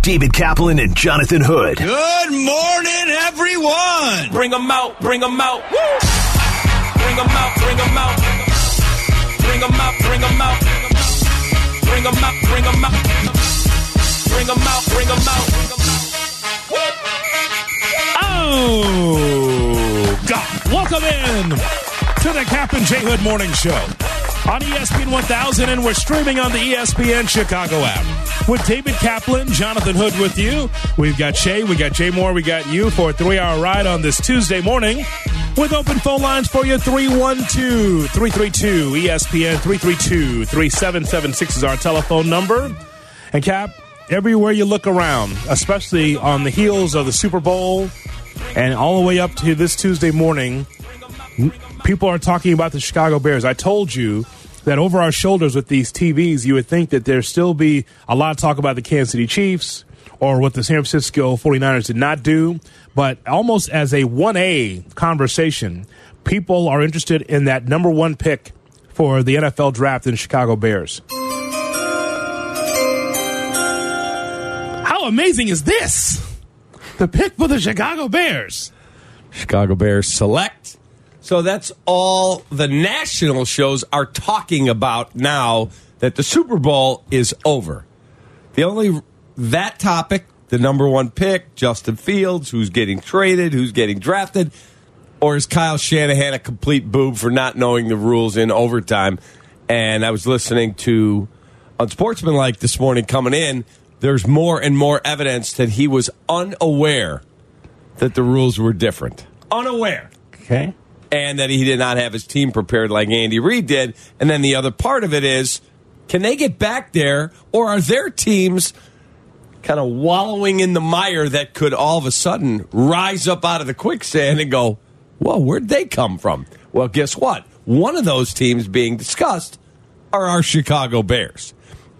David Kaplan and Jonathan Hood. Good morning, everyone. Bring them out. Bring them out. Woo! Bring 'em out, bring 'em out. Bring 'em out, bring 'em out. Bring 'em out, bring 'em out. Bring 'em out, bring 'em out. Oh, God. Welcome in to the Kap and J. Hood Morning Show on ESPN 1000, and we're streaming on the ESPN Chicago app with David Kaplan, Jonathan Hood with you. We've got Shay, we got Jay Moore, we got you for a 3-hour ride on this Tuesday morning. With open phone lines for you, 312-332-ESPN, 332-3776 is our telephone number. And, Cap, everywhere you look around, especially on the heels of the Super Bowl and all the way up to this Tuesday morning, people are talking about the Chicago Bears. I told you that over our shoulders with these TVs, you would think that there'd still be a lot of talk about the Kansas City Chiefs or what the San Francisco 49ers did not do. But almost as a 1A conversation, people are interested in that number one pick for the NFL draft in Chicago Bears. How amazing is this? The pick for the Chicago Bears. Chicago Bears select. So that's all the national shows are talking about now that the Super Bowl is over. That topic, the number one pick, Justin Fields, who's getting traded, who's getting drafted, or is Kyle Shanahan a complete boob for not knowing the rules in overtime? And I was listening to Unsportsmanlike this morning coming in. There's more and more evidence that he was unaware that the rules were different. Unaware. Okay. And that he did not have his team prepared like Andy Reid did. And then the other part of it is, can they get back there, or are their teams kind of wallowing in the mire that could all of a sudden rise up out of the quicksand and go, whoa, where'd they come from? Well, guess what? One of those teams being discussed are our Chicago Bears.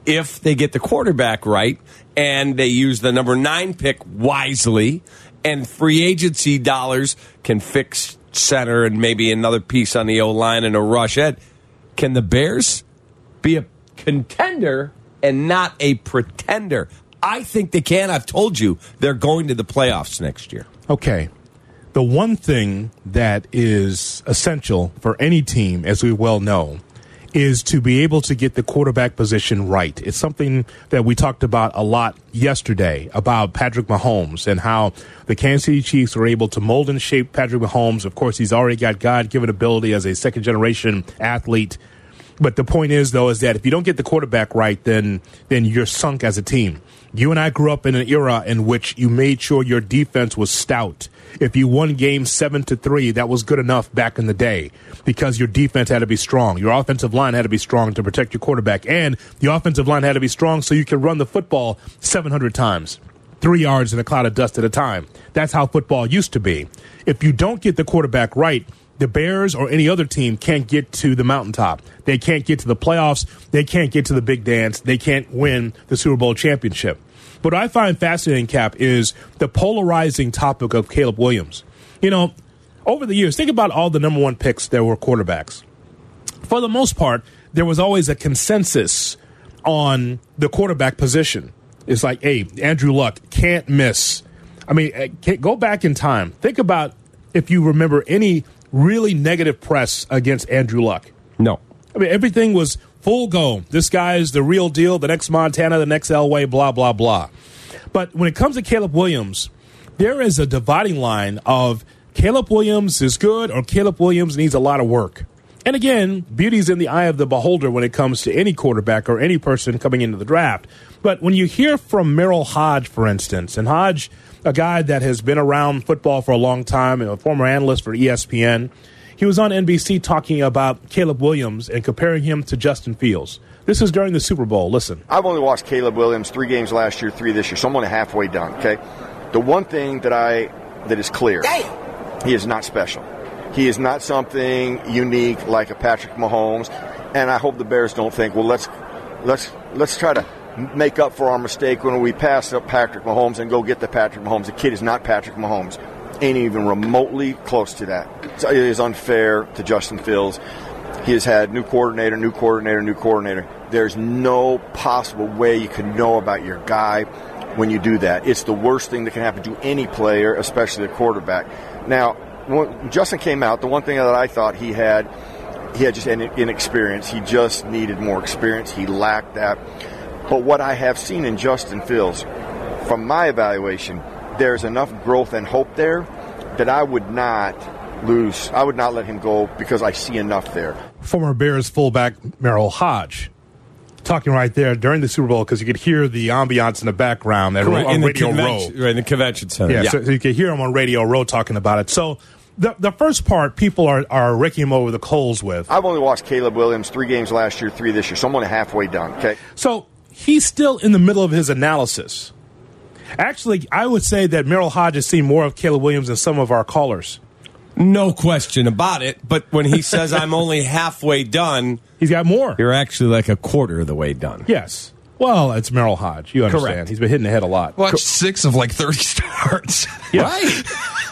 If they get the quarterback right and they use the number 9 pick wisely and free agency dollars can fix center and maybe another piece on the O-line and a rush head, can the Bears be a contender and not a pretender? I think they can. I've told you they're going to the playoffs next year. Okay. The one thing that is essential for any team, as we well know, is to be able to get the quarterback position right. It's something that we talked about a lot yesterday about Patrick Mahomes and how the Kansas City Chiefs were able to mold and shape Patrick Mahomes. Of course, he's already got God-given ability as a second-generation athlete. But the point is, though, is that if you don't get the quarterback right, then you're sunk as a team. You and I grew up in an era in which you made sure your defense was stout. If you won games 7-3, that was good enough back in the day because your defense had to be strong. Your offensive line had to be strong to protect your quarterback. And the offensive line had to be strong so you could run the football 700 times, 3 yards in a cloud of dust at a time. That's how football used to be. If you don't get the quarterback right, the Bears or any other team can't get to the mountaintop. They can't get to the playoffs. They can't get to the big dance. They can't win the Super Bowl championship. But what I find fascinating, Cap, is the polarizing topic of Caleb Williams. You know, over the years, think about all the number one picks that were quarterbacks. For the most part, there was always a consensus on the quarterback position. It's like, hey, Andrew Luck can't miss. I mean, go back in time. Think about if you remember any really negative press against Andrew Luck. No. I mean, everything was full go. This guy's the real deal, the next Montana, the next Elway, blah, blah, blah. But when it comes to Caleb Williams, there is a dividing line of Caleb Williams is good or Caleb Williams needs a lot of work. And again, beauty's in the eye of the beholder when it comes to any quarterback or any person coming into the draft. But when you hear from Merril Hoge, for instance, and Hoge, a guy that has been around football for a long time and a former analyst for ESPN, he was on NBC talking about Caleb Williams and comparing him to Justin Fields. This is during the Super Bowl. Listen. I've only watched Caleb Williams 3 games last year, 3 this year, so I'm only halfway done, okay? The one thing that is clear, he is not special. He is not something unique like a Patrick Mahomes. And I hope the Bears don't think, well, let's try to make up for our mistake when we pass up Patrick Mahomes and go get the Patrick Mahomes. The kid is not Patrick Mahomes. Ain't even remotely close to that. So it is unfair to Justin Fields. He has had new coordinator. There's no possible way you can know about your guy when you do that. It's the worst thing that can happen to any player, especially a quarterback. Now, when Justin came out, the one thing that I thought he had just inexperience. He just needed more experience. He lacked that. But what I have seen in Justin Fields, from my evaluation, there's enough growth and hope there that I would not lose. I would not let him go because I see enough there. Former Bears fullback Merril Hoge talking right there during the Super Bowl because you could hear the ambiance in the background that on Radio Row. Right, in the convention center. Yeah, yeah. So you could hear him on Radio Row talking about it. So the first part people are raking him over the coals with. I've only watched Caleb Williams 3 games last year, 3 this year, so I'm only halfway done. Okay. So he's still in the middle of his analysis. Actually, I would say that Merril Hoge has seen more of Caleb Williams than some of our callers. No question about it. But when he says, I'm only halfway done, he's got more. You're actually like a quarter of the way done. Yes. Well, it's Merril Hoge. You understand. Correct. He's been hitting the head a lot. Watch 6 of like 30 starts. Yeah. Right.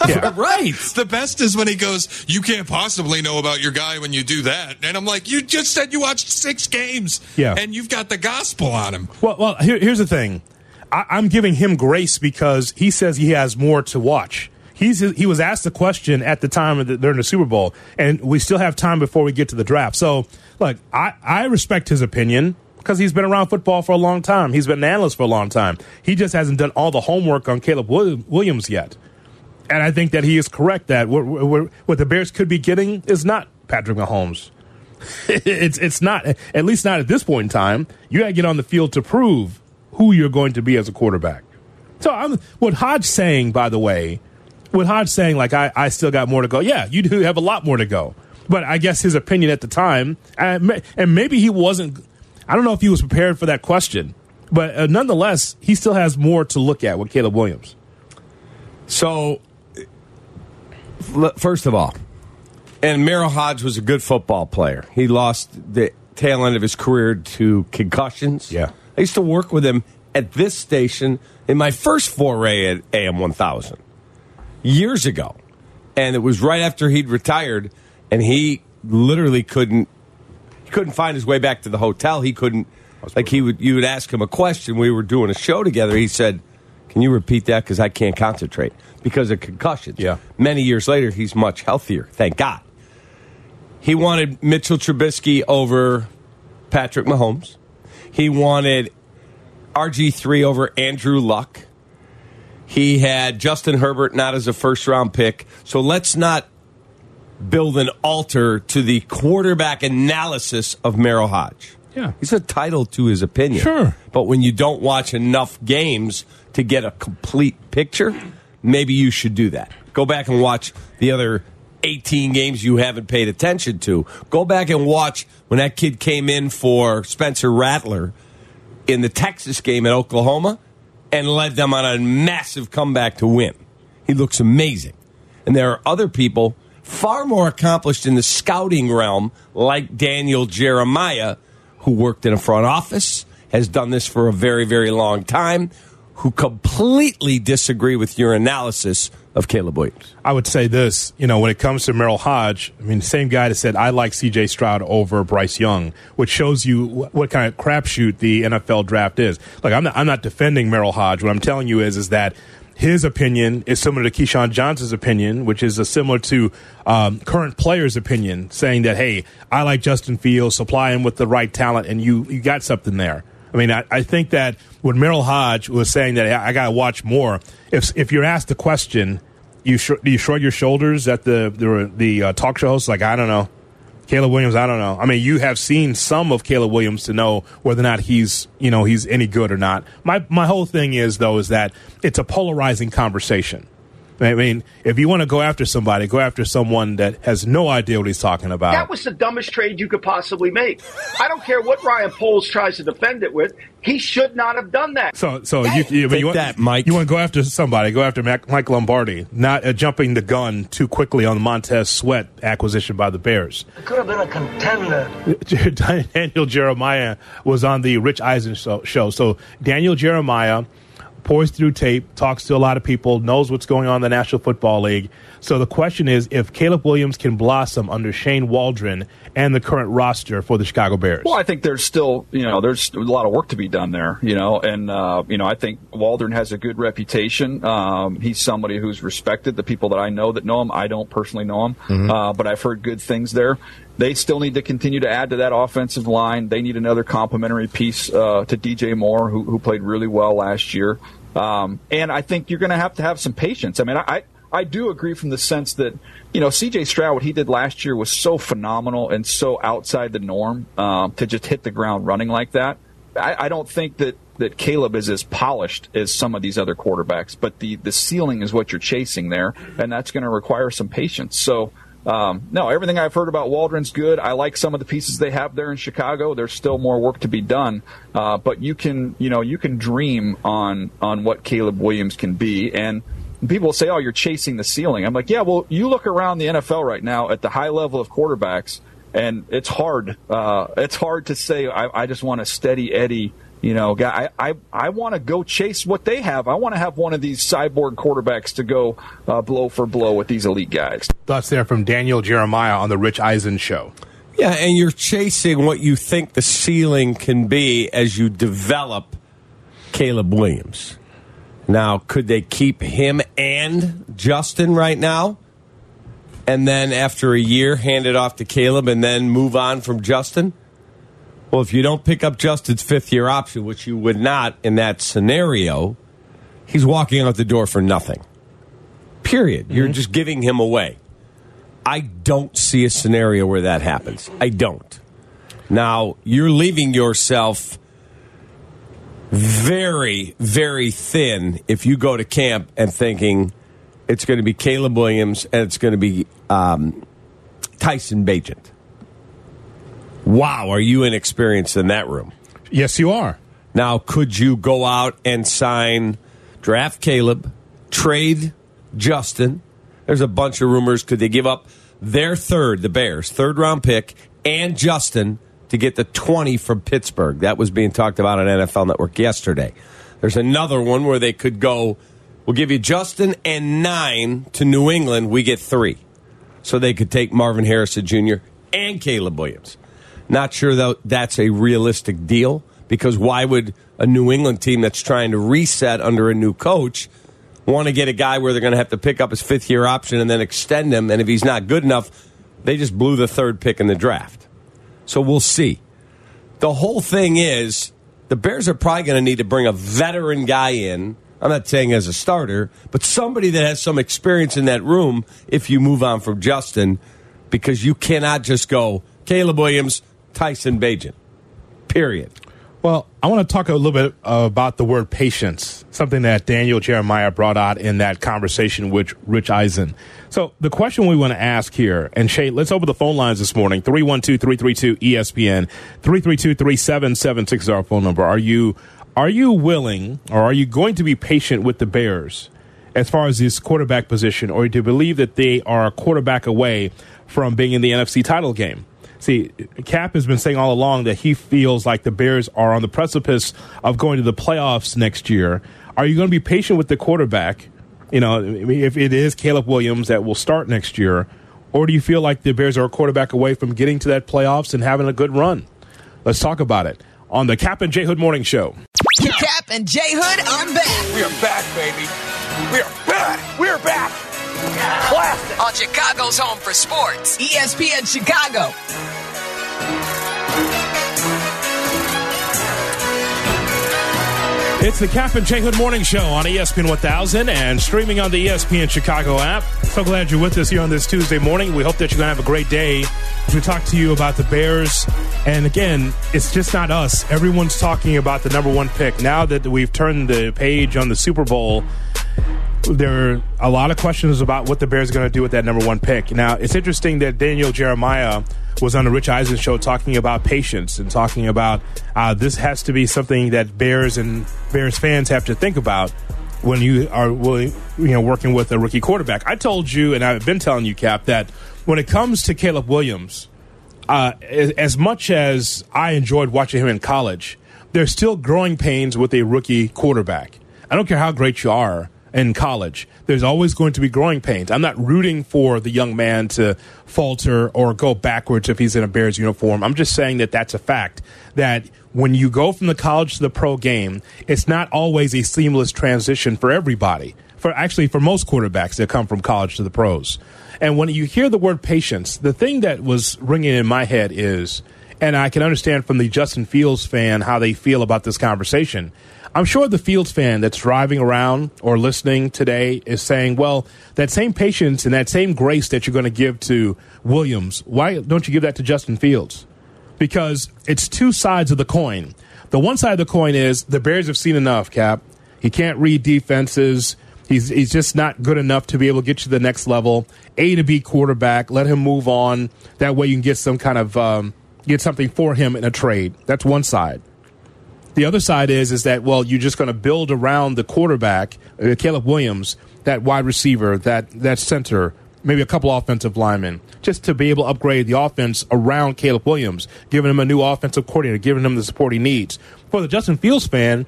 Yeah. Right. The best is when he goes, you can't possibly know about your guy when you do that. And I'm like, you just said you watched 6 games. Yeah. And you've got the gospel on him. Well, here's the thing. I'm giving him grace because he says he has more to watch. He was asked the question at the time during the Super Bowl, and we still have time before we get to the draft. So, look, I respect his opinion because he's been around football for a long time. He's been an analyst for a long time. He just hasn't done all the homework on Caleb Williams yet. And I think that he is correct that what the Bears could be getting is not Patrick Mahomes. It's not, at least not at this point in time. You got to get on the field to prove who you're going to be as a quarterback. So what Hoge saying, by the way, like, I still got more to go. Yeah, you do have a lot more to go. But I guess his opinion at the time, and maybe he wasn't, I don't know if he was prepared for that question. But nonetheless, he still has more to look at with Caleb Williams. So, first of all, and Merril Hoge was a good football player. He lost the tail end of his career to concussions. Yeah. I used to work with him at this station in my first foray at AM 1000 years ago. And it was right after he'd retired, and he literally couldn't find his way back to the hotel. He couldn't, like, you would ask him a question. We were doing a show together. He said, can you repeat that? Because I can't concentrate because of concussions. Yeah. Many years later, he's much healthier. Thank God. He wanted Mitchell Trubisky over Patrick Mahomes. He wanted RG3 over Andrew Luck. He had Justin Herbert not as a first-round pick. So let's not build an altar to the quarterback analysis of Merril Hoge. Yeah. He's entitled to his opinion. Sure. But when you don't watch enough games to get a complete picture, maybe you should do that. Go back and watch the other 18 games you haven't paid attention to. Go back and watch when that kid came in for Spencer Rattler in the Texas game at Oklahoma and led them on a massive comeback to win. He looks amazing. And there are other people far more accomplished in the scouting realm, like Daniel Jeremiah, who worked in a front office, has done this for a very, very long time, who completely disagree with your analysis of Caleb Williams. I would say this, when it comes to Merril Hoge, I mean, the same guy that said, I like C.J. Stroud over Bryce Young, which shows you what kind of crapshoot the NFL draft is. Like, I'm not defending Merril Hoge. What I'm telling you is that his opinion is similar to Keyshawn Johnson's opinion, which is similar to current players' opinion, saying that, hey, I like Justin Fields, supply him with the right talent, and you got something there. I mean, I think that when Merril Hoge was saying that, hey, I got to watch more, if you're asked the question, do you shrug your shoulders at the talk show host? Like, I don't know. Caleb Williams, I don't know. I mean, you have seen some of Caleb Williams to know whether or not he's any good or not. My whole thing is, though, that it's a polarizing conversation. I mean, if you want to go after somebody, go after someone that has no idea what he's talking about. That was the dumbest trade you could possibly make. I don't care what Ryan Poles tries to defend it with. He should not have done that. So you want that, Mike. You want to go after somebody, go after Mike Lombardi, not jumping the gun too quickly on Montez Sweat acquisition by the Bears. It could have been a contender. Daniel Jeremiah was on the Rich Eisen show. So Daniel Jeremiah pours through tape, talks to a lot of people, knows what's going on in the National Football League. So the question is if Caleb Williams can blossom under Shane Waldron and the current roster for the Chicago Bears. Well, I think there's still, there's a lot of work to be done there, and I think Waldron has a good reputation. He's somebody who's respected. The people that I know that know him, I don't personally know him, but I've heard good things there. They still need to continue to add to that offensive line. They need another complementary piece to DJ Moore, who played really well last year. And I think you're going to have some patience. I mean, I do agree from the sense that, C.J. Stroud, what he did last year was so phenomenal and so outside the norm to just hit the ground running like that. I don't think that Caleb is as polished as some of these other quarterbacks, but the ceiling is what you're chasing there, and that's going to require some patience. So, no, everything I've heard about Waldron's good. I like some of the pieces they have there in Chicago. There's still more work to be done, but you can dream on what Caleb Williams can be. And people say, "Oh, you're chasing the ceiling." I'm like, "Yeah, well, you look around the NFL right now at the high level of quarterbacks, and it's hard. It's hard to say. I just want a steady Eddie." Guy, I want to go chase what they have. I want to have one of these cyborg quarterbacks to go blow for blow with these elite guys. Thoughts there from Daniel Jeremiah on the Rich Eisen show. Yeah, and you're chasing what you think the ceiling can be as you develop Caleb Williams. Now, could they keep him and Justin right now? And then after a year, hand it off to Caleb and then move on from Justin? Well, if you don't pick up Justin's fifth-year option, which you would not in that scenario, he's walking out the door for nothing. Period. Mm-hmm. You're just giving him away. I don't see a scenario where that happens. I don't. Now, you're leaving yourself very, very thin if you go to camp and thinking it's going to be Caleb Williams and it's going to be Tyson Bagent. Wow, are you inexperienced in that room? Yes, you are. Now, could you go out and sign, draft Caleb, trade Justin? There's a bunch of rumors. Could they give up their the Bears' third-round pick, and Justin to get the 20 from Pittsburgh? That was being talked about on NFL Network yesterday. There's another one where they could go, we'll give you Justin and 9 to New England. We get 3. So they could take Marvin Harrison Jr. and Caleb Williams. Not sure, though, that's a realistic deal, because why would a New England team that's trying to reset under a new coach want to get a guy where they're going to have to pick up his fifth-year option and then extend him, and if he's not good enough, they just blew the third pick in the draft. So we'll see. The whole thing is the Bears are probably going to need to bring a veteran guy in. I'm not saying as a starter, but somebody that has some experience in that room if you move on from Justin, because you cannot just go, Caleb Williams, Tyson Bagent. Period. Well, I want to talk a little bit about the word patience, something that Daniel Jeremiah brought out in that conversation with Rich Eisen. So the question we want to ask here, and Shane, let's open the phone lines this morning, 312-332-ESPN, 332-3776 is our phone number. Are you willing, or are you going to be patient with the Bears as far as this quarterback position, or do you believe that they are a quarterback away from being in the NFC title game? See, Cap has been saying all along that he feels like the Bears are on the precipice of going to the playoffs next year. Are you going to be patient with the quarterback, if it is Caleb Williams that will start next year, or do you feel like the Bears are a quarterback away from getting to that playoffs and having a good run? Let's talk about it on the Cap and J. Hood Morning Show. Cap and J. Hood are back. We are back, baby. We are back. We're back. Classic. On Chicago's home for sports, ESPN Chicago. It's the Cap and J. Hood Morning Show on ESPN 1000 and streaming on the ESPN Chicago app. So glad you're with us here on this Tuesday morning. We hope that you're going to have a great day as we talk to you about the Bears. And again, it's just not us. Everyone's talking about the number one pick. Now that we've turned the page on the Super Bowl, There are a lot of questions about what the Bears are going to do with that number one pick. Now, it's interesting that Daniel Jeremiah was on the Rich Eisen show talking about patience and talking about this has to be something that Bears and Bears fans have to think about when you are working with a rookie quarterback. I told you, and I've been telling you, Cap, that when it comes to Caleb Williams, as much as I enjoyed watching him in college, there's still growing pains with a rookie quarterback. I don't care how great you are in college. There's always going to be growing pains. I'm not rooting for the young man to falter or go backwards if he's in a Bears uniform. I'm just saying that that's a fact, that when you go from the college to the pro game, it's not always a seamless transition for everybody. For most quarterbacks that come from college to the pros. And when you hear the word patience, the thing that was ringing in my head is, and I can understand from the Justin Fields fan how they feel about this conversation. I'm sure the Fields fan that's driving around or listening today is saying, well, that same patience and that same grace that you're going to give to Williams, why don't you give that to Justin Fields? Because it's two sides of the coin. The one side of the coin is the Bears have seen enough, Cap. He can't read defenses. He's just not good enough to be able to get you to the next level. A to B quarterback. Let him move on. That way you can get some kind of get something for him in a trade. That's one side. The other side is that, well, you're just going to build around the quarterback, Caleb Williams, that wide receiver, that center, maybe a couple offensive linemen, just to be able to upgrade the offense around Caleb Williams, giving him a new offensive coordinator, giving him the support he needs. For the Justin Fields fan,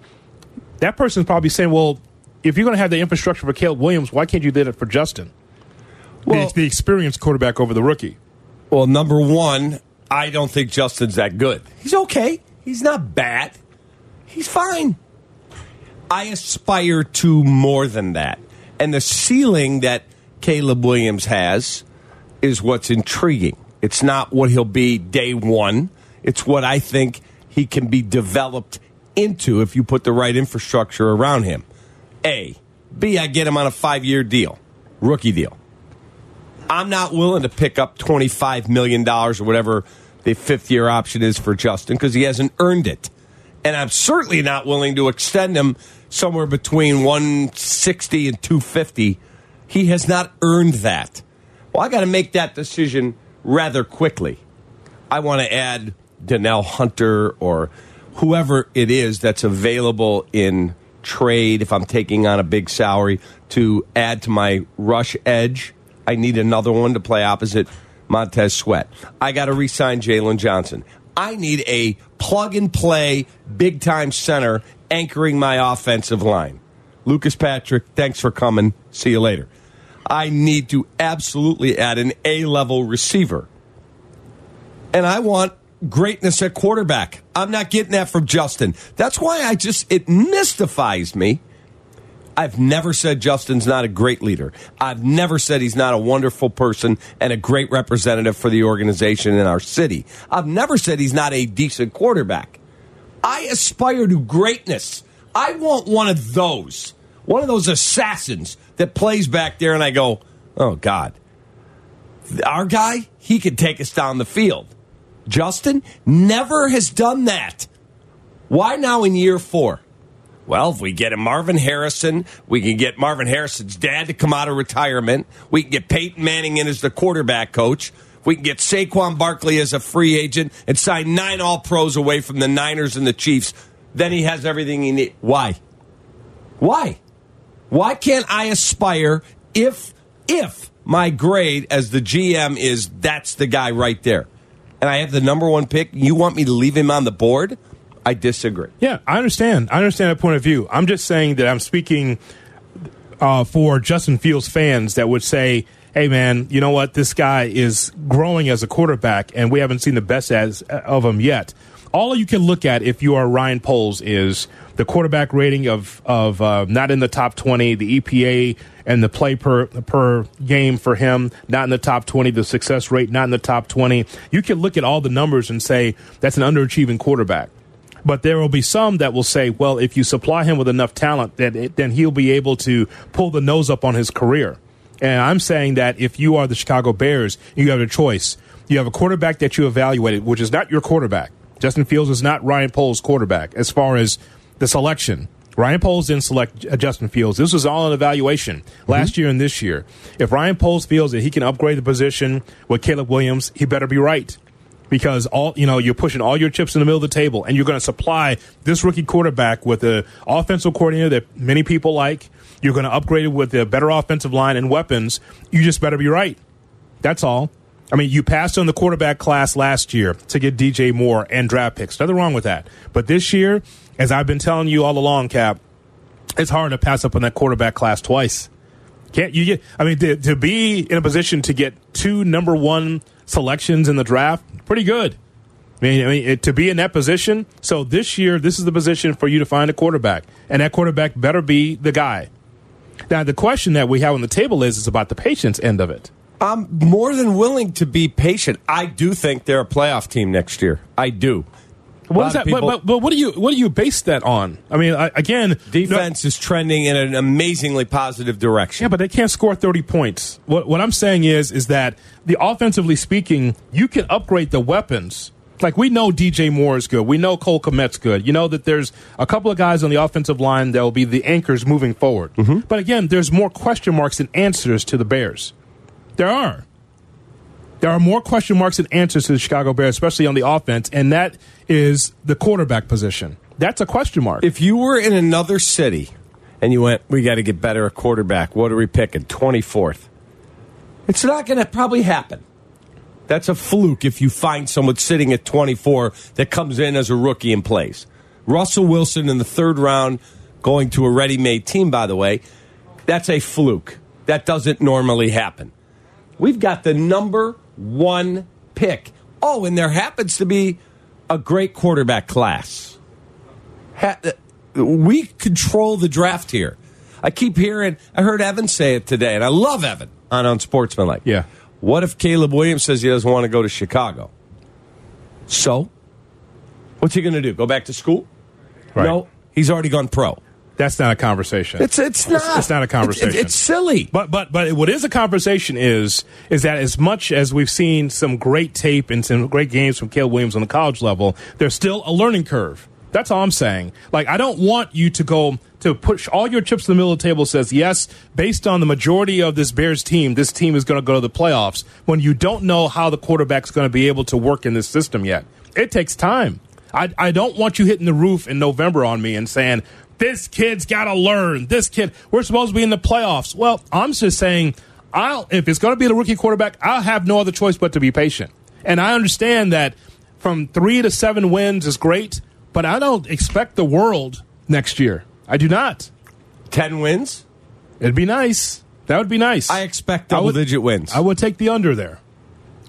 that person's probably saying, well, if you're going to have the infrastructure for Caleb Williams, why can't you do that for Justin? Well, the experienced quarterback over the rookie. Well, number one, I don't think Justin's that good. He's okay. He's not bad. He's fine. I aspire to more than that. And the ceiling that Caleb Williams has is what's intriguing. It's not what he'll be day one. It's what I think he can be developed into if you put the right infrastructure around him. A. B, I get him on a 5-year deal, rookie deal. I'm not willing to pick up $25 million or whatever the 5th-year option is for Justin because he hasn't earned it. And I'm certainly not willing to extend him somewhere between 160 and 250. He has not earned that. Well, I got to make that decision rather quickly. I want to add Donnell Hunter or whoever it is that's available in trade if I'm taking on a big salary to add to my rush edge. I need another one to play opposite Montez Sweat. I got to re-sign Jaylon Johnson. I need a plug-and-play, big-time center anchoring my offensive line. Lucas Patrick, thanks for coming. See you later. I need to absolutely add an A-level receiver. And I want greatness at quarterback. I'm not getting that from Justin. That's why it mystifies me. I've never said Justin's not a great leader. I've never said he's not a wonderful person and a great representative for the organization in our city. I've never said he's not a decent quarterback. I aspire to greatness. I want one of those assassins that plays back there and I go, oh, God, our guy, he can take us down the field. Justin never has done that. Why now in year 4? Well, if we get a Marvin Harrison, we can get Marvin Harrison's dad to come out of retirement. We can get Peyton Manning in as the quarterback coach. We can get Saquon Barkley as a free agent and sign 9 All-Pros away from the Niners and the Chiefs. Then he has everything he needs. Why? Why can't I aspire if my grade as the GM is that's the guy right there? And I have the number one pick. You want me to leave him on the board? I disagree. Yeah, I understand. I understand that point of view. I'm just saying that I'm speaking for Justin Fields fans that would say, hey, man, you know what? This guy is growing as a quarterback, and we haven't seen the best of him yet. All you can look at if you are Ryan Poles is the quarterback rating of not in the top 20, the EPA and the play per game for him, not in the top 20, the success rate, not in the top 20. You can look at all the numbers and say that's an underachieving quarterback. But there will be some that will say, well, if you supply him with enough talent, then he'll be able to pull the nose up on his career. And I'm saying that if you are the Chicago Bears, you have a choice. You have a quarterback that you evaluated, which is not your quarterback. Justin Fields is not Ryan Poles' quarterback as far as the selection. Ryan Poles didn't select Justin Fields. This was all an evaluation last year and this year. If Ryan Poles feels that he can upgrade the position with Caleb Williams, he better be right. Because you're pushing all your chips in the middle of the table, and you're going to supply this rookie quarterback with an offensive coordinator that many people like. You're going to upgrade it with a better offensive line and weapons. You just better be right. That's all. I mean, you passed on the quarterback class last year to get DJ Moore and draft picks. Nothing wrong with that. But this year, as I've been telling you all along, Cap, it's hard to pass up on that quarterback class twice. To be in a position to get two number one selections in the draft, pretty good. To be in that position. So this year, this is the position for you to find a quarterback, and that quarterback better be the guy. Now, the question that we have on the table is about the patience end of it. I'm more than willing to be patient. I do think they're a playoff team next year. I do. What is that? But what do you base that on? I mean, again, defense is trending in an amazingly positive direction. Yeah, but they can't score 30 points. What I'm saying is that the offensively speaking, you can upgrade the weapons. Like, we know DJ Moore is good. We know Cole Kmet's good. You know that there's a couple of guys on the offensive line that will be the anchors moving forward. Mm-hmm. But again, there's more question marks than answers to the Bears. There are more question marks than answers to the Chicago Bears, especially on the offense, and that is the quarterback position. That's a question mark. If you were in another city and you went, we got to get better at quarterback, what are we picking? 24th. It's not going to probably happen. That's a fluke if you find someone sitting at 24 that comes in as a rookie and plays. Russell Wilson in the third round going to a ready-made team, by the way, that's a fluke. That doesn't normally happen. We've got the number one pick. Oh, and there happens to be a great quarterback class. We control the draft here. I heard Evan say it today, and I love Evan on Sportsmanlike. Yeah. What if Caleb Williams says he doesn't want to go to Chicago? So? What's he going to do? Go back to school? Right. No, he's already gone pro. That's not a conversation. It's not a conversation. It's silly. But what is a conversation is that as much as we've seen some great tape and some great games from Caleb Williams on the college level, there's still a learning curve. That's all I'm saying. Like, I don't want you to go to push all your chips in the middle of the table says, yes, based on the majority of this Bears team, this team is going to go to the playoffs when you don't know how the quarterback's going to be able to work in this system yet. It takes time. I don't want you hitting the roof in November on me and saying, this kid's got to learn. We're supposed to be in the playoffs. Well, I'm just saying, if it's going to be the rookie quarterback, I'll have no other choice but to be patient. And I understand that from 3 to 7 wins is great, but I don't expect the world next year. I do not. 10 wins? It'd be nice. That would be nice. I expect double-digit wins. I would take the under there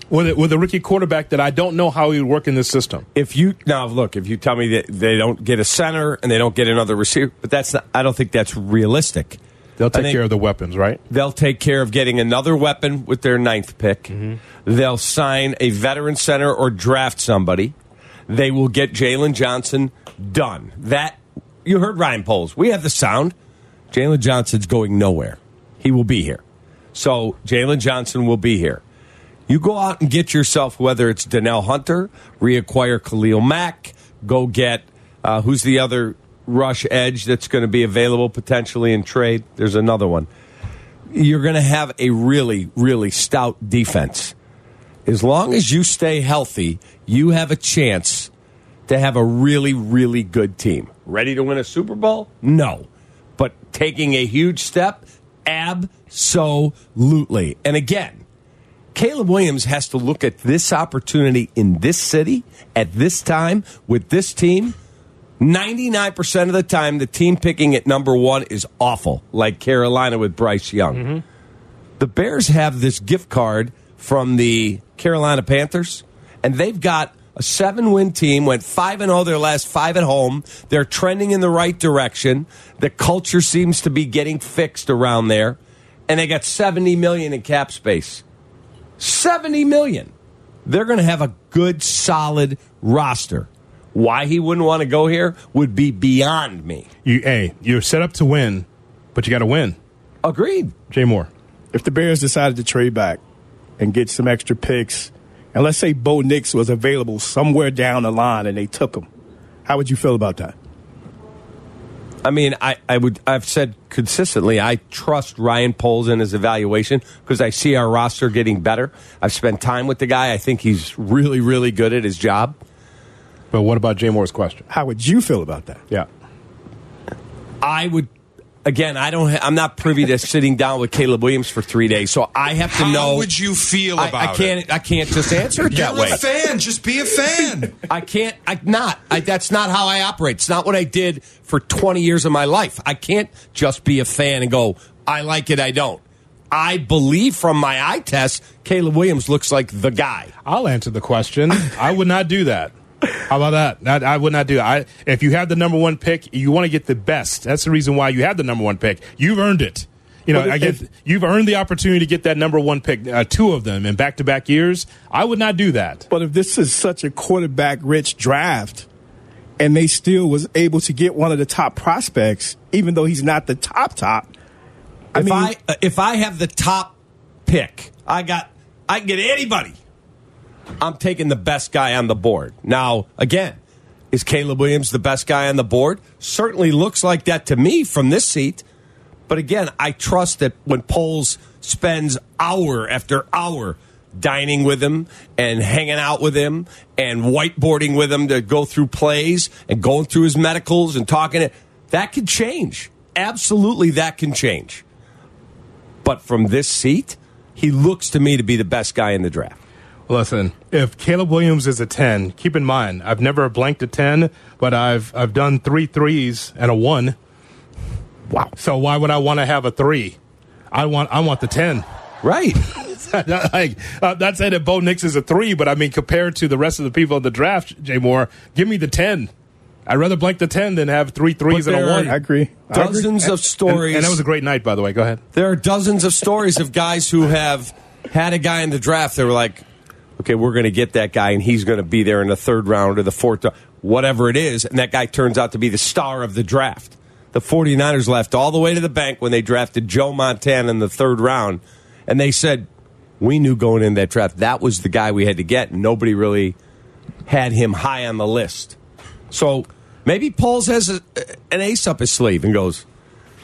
with a rookie quarterback that I don't know how he would work in this system. If you tell me that they don't get a center and they don't get another receiver, but I don't think that's realistic. They'll take care of the weapons, right? They'll take care of getting another weapon with their 9th pick. Mm-hmm. They'll sign a veteran center or draft somebody. They will get Jaylon Johnson done. That you heard Ryan Poles. We have the sound. Jaylon Johnson's going nowhere. He will be here. So Jaylon Johnson will be here. You go out and get yourself, whether it's Donnell Hunter, reacquire Khalil Mack, go get who's the other rush edge that's going to be available potentially in trade. There's another one. You're going to have a really, really stout defense. As long as you stay healthy, you have a chance to have a really, really good team. Ready to win a Super Bowl? No. But taking a huge step? Absolutely. And again, Caleb Williams has to look at this opportunity in this city, at this time, with this team. 99% of the time, the team picking at number one is awful, like Carolina with Bryce Young. Mm-hmm. The Bears have this gift card from the Carolina Panthers, and they've got a 7-win team, went 5-0 their last 5 at home. They're trending in the right direction. The culture seems to be getting fixed around there, and they got $70 million in cap space. $70 million. They're going to have a good, solid roster. Why he wouldn't want to go here would be beyond me. You're set up to win, but you got to win. Agreed. Jay Moore. If the Bears decided to trade back and get some extra picks, and let's say Bo Nix was available somewhere down the line and they took him, how would you feel about that? I mean, I've said consistently, I trust Ryan Poles in his evaluation because I see our roster getting better. I've spent time with the guy. I think he's really, really good at his job. But what about Jay Moore's question? How would you feel about that? Yeah. I would. Again, I'm not privy to sitting down with Caleb Williams for 3 days, so I have to know. How would you feel about it? I can't just answer it that way. You're a fan. Just be a fan. That's not how I operate. It's not what I did for 20 years of my life. I can't just be a fan and go, I like it, I don't. I believe from my eye test, Caleb Williams looks like the guy. I'll answer the question. I would not do that. How about that? I would not do that. If you have the number one pick, you want to get the best. That's the reason why you have the number one pick. You've earned it. You know, you've earned the opportunity to get that number one pick, two of them in back-to-back years. I would not do that. But if this is such a quarterback-rich draft and they still was able to get one of the top prospects, even though he's not the top, if I have the top pick, I can get anybody. I'm taking the best guy on the board. Now, again, is Caleb Williams the best guy on the board? Certainly looks like that to me from this seat. But again, I trust that when Poles spends hour after hour dining with him and hanging out with him and whiteboarding with him to go through plays and going through his medicals and talking it, that can change. Absolutely, that can change. But from this seat, he looks to me to be the best guy in the draft. Listen, if Caleb Williams is a 10, keep in mind, I've never blanked a 10, but I've done 3 threes and a 1. Wow. So why would I want to have a 3? I want the 10. Right. Not saying that Bo Nix is a 3, but I mean, compared to the rest of the people in the draft, Jay Moore, give me the 10. I'd rather blank the 10 than have 3 threes and a 1. I agree. Dozens of stories. And that was a great night, by the way. Go ahead. There are dozens of stories of guys who have had a guy in the draft that were like, okay, we're going to get that guy, and he's going to be there in the third round or the fourth round, whatever it is, and that guy turns out to be the star of the draft. The 49ers left all the way to the bank when they drafted Joe Montana in the third round, and they said, we knew going in that draft that was the guy we had to get, and nobody really had him high on the list. So maybe Poles has an ace up his sleeve and goes,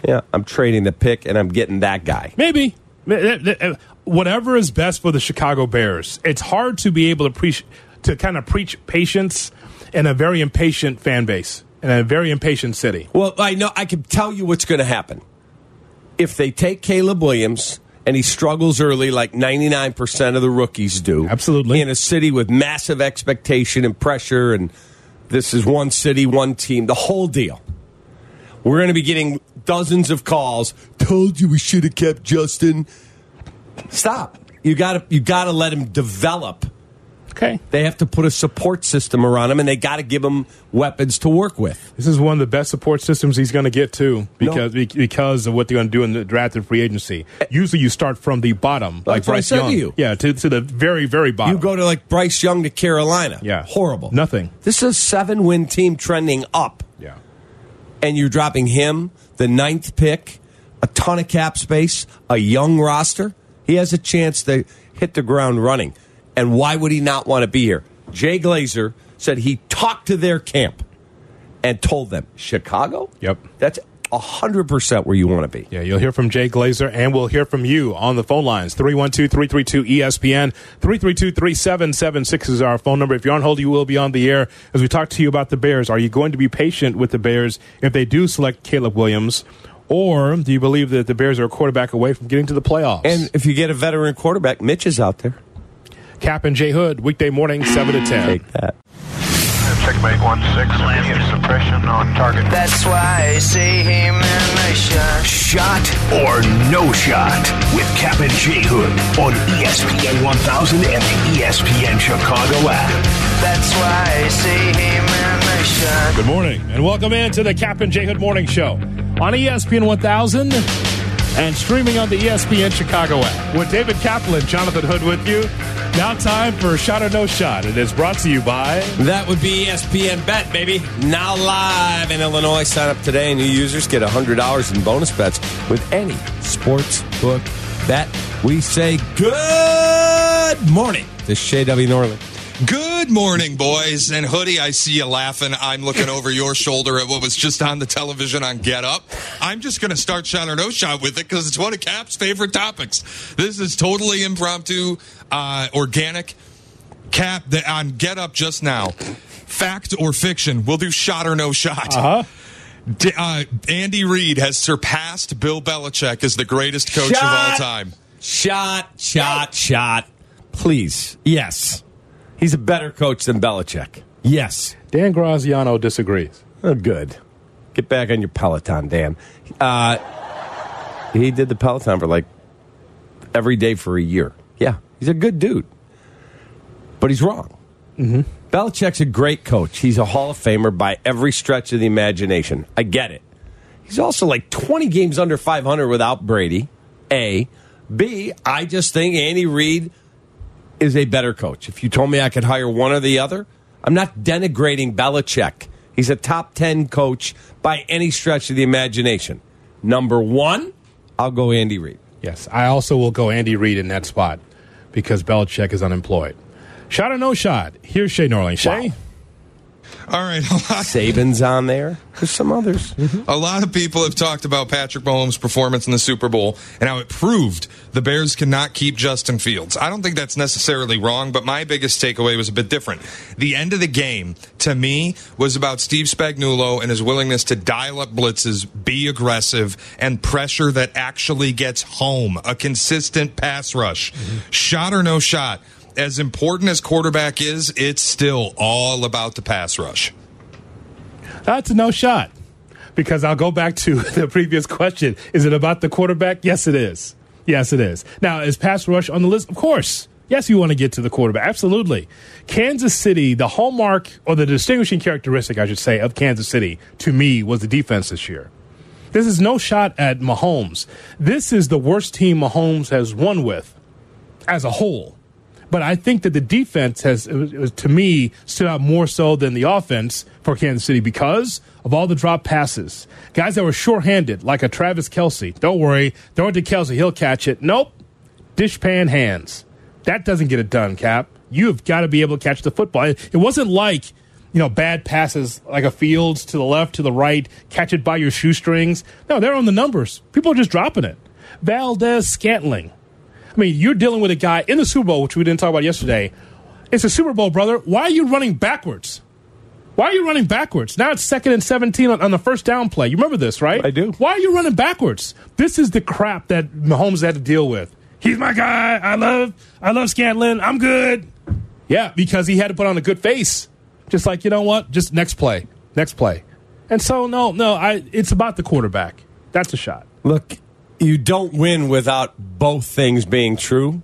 yeah, I'm trading the pick, and I'm getting that guy. Maybe. Whatever is best for the Chicago Bears. It's hard to be able to preach patience in a very impatient fan base, in a very impatient city. Well, I know I can tell you what's going to happen. If they take Caleb Williams and he struggles early like 99% of the rookies do. Absolutely. In a city with massive expectation and pressure, and this is one city, one team, the whole deal. We're going to be getting dozens of calls. Told you we should have kept Justin. Stop. You gotta let him develop. Okay. They have to put a support system around him, and they gotta give him weapons to work with. This is one of the best support systems he's gonna get too, because of what they're gonna do in the draft and free agency. Usually you start from the bottom, like Bryce Young. Yeah, to the very, very bottom. You go to like Bryce Young to Carolina. Yeah. Horrible. Nothing. This is a 7-win team trending up. Yeah. And you're dropping him, the 9th pick, a ton of cap space, a young roster. He has a chance to hit the ground running. And why would he not want to be here? Jay Glazer said he talked to their camp and told them, Chicago? Yep. That's 100% where you want to be. Yeah, you'll hear from Jay Glazer, and we'll hear from you on the phone lines. 312-332-ESPN. 332-3776 is our phone number. If you're on hold, you will be on the air as we talk to you about the Bears. Are you going to be patient with the Bears if they do select Caleb Williams? Or do you believe that the Bears are a quarterback away from getting to the playoffs? And if you get a veteran quarterback, Mitch is out there. Kap and J. Hood, weekday morning, 7 to 10. Take that. Checkmate 1-6. Suppression on target. That's why I see him in my shot. Shot or no shot with Kap and J. Hood on ESPN 1000 and the ESPN Chicago app. That's why I see him in my shot. Good morning, and welcome in to the Kap and J. Hood Morning Show on ESPN 1000 and streaming on the ESPN Chicago app. With David Kaplan, Jonathan Hood with you. Now time for Shot or No Shot. It is brought to you by... That would be ESPN Bet, baby. Now live in Illinois. Sign up today and new users get $100 in bonus bets with any sportsbook bet. We say good morning to Shea W. Norling. Good morning, boys. And Hoodie, I see you laughing. I'm looking over your shoulder at what was just on the television on Get Up. I'm just going to start shot or no shot with it because it's one of Cap's favorite topics. This is totally impromptu, organic. Cap, on Get Up just now, fact or fiction, we'll do shot or no shot. Uh-huh. Andy Reid has surpassed Bill Belichick as the greatest coach of all time. Shot. Please. Yes. He's a better coach than Belichick. Yes. Dan Graziano disagrees. Oh, good. Get back on your Peloton, Dan. He did the Peloton for like every day for a year. Yeah. He's a good dude. But he's wrong. Mm-hmm. Belichick's a great coach. He's a Hall of Famer by every stretch of the imagination. I get it. He's also like 20 games under 500 without Brady. A. B. I just think Andy Reid is a better coach. If you told me I could hire one or the other, I'm not denigrating Belichick. He's a top 10 coach by any stretch of the imagination. Number one, I'll go Andy Reid. Yes, I also will go Andy Reid in that spot because Belichick is unemployed. Shot or no shot? Here's Shane Norling. Shay? Wow. All right. Saban's on there. There's some others. Mm-hmm. A lot of people have talked about Patrick Mahomes' performance in the Super Bowl and how it proved the Bears cannot keep Justin Fields. I don't think that's necessarily wrong, but my biggest takeaway was a bit different. The end of the game, to me, was about Steve Spagnuolo and his willingness to dial up blitzes, be aggressive, and pressure that actually gets home. A consistent pass rush. Mm-hmm. Shot or no shot? As important as quarterback is, it's still all about the pass rush. That's a no shot. Because I'll go back to the previous question. Is it about the quarterback? Yes, it is. Yes, it is. Now, is pass rush on the list? Of course. Yes, you want to get to the quarterback. Absolutely. Kansas City, the hallmark or the distinguishing characteristic, I should say, of Kansas City, to me, was the defense this year. This is no shot at Mahomes. This is the worst team Mahomes has won with as a whole. But I think that the defense has, to me, stood out more so than the offense for Kansas City because of all the drop passes. Guys that were shorthanded, like a Travis Kelce. Don't worry, throw it to Kelce, he'll catch it. Nope, dishpan hands. That doesn't get it done, Cap. You've got to be able to catch the football. It wasn't like, bad passes like a Fields to the left, to the right, catch it by your shoestrings. No, they're on the numbers. People are just dropping it. Valdez-Scantling. I mean, you're dealing with a guy in the Super Bowl, which we didn't talk about yesterday. It's a Super Bowl, brother. Why are you running backwards? Why are you running backwards? Now it's 2nd and 17 on the first down play. You remember this, right? I do. Why are you running backwards? This is the crap that Mahomes had to deal with. He's my guy. I love Scantlin. I'm good. Yeah, because he had to put on a good face. Just like, you know what? Just next play. And so, it's about the quarterback. That's a shot. Look. You don't win without both things being true,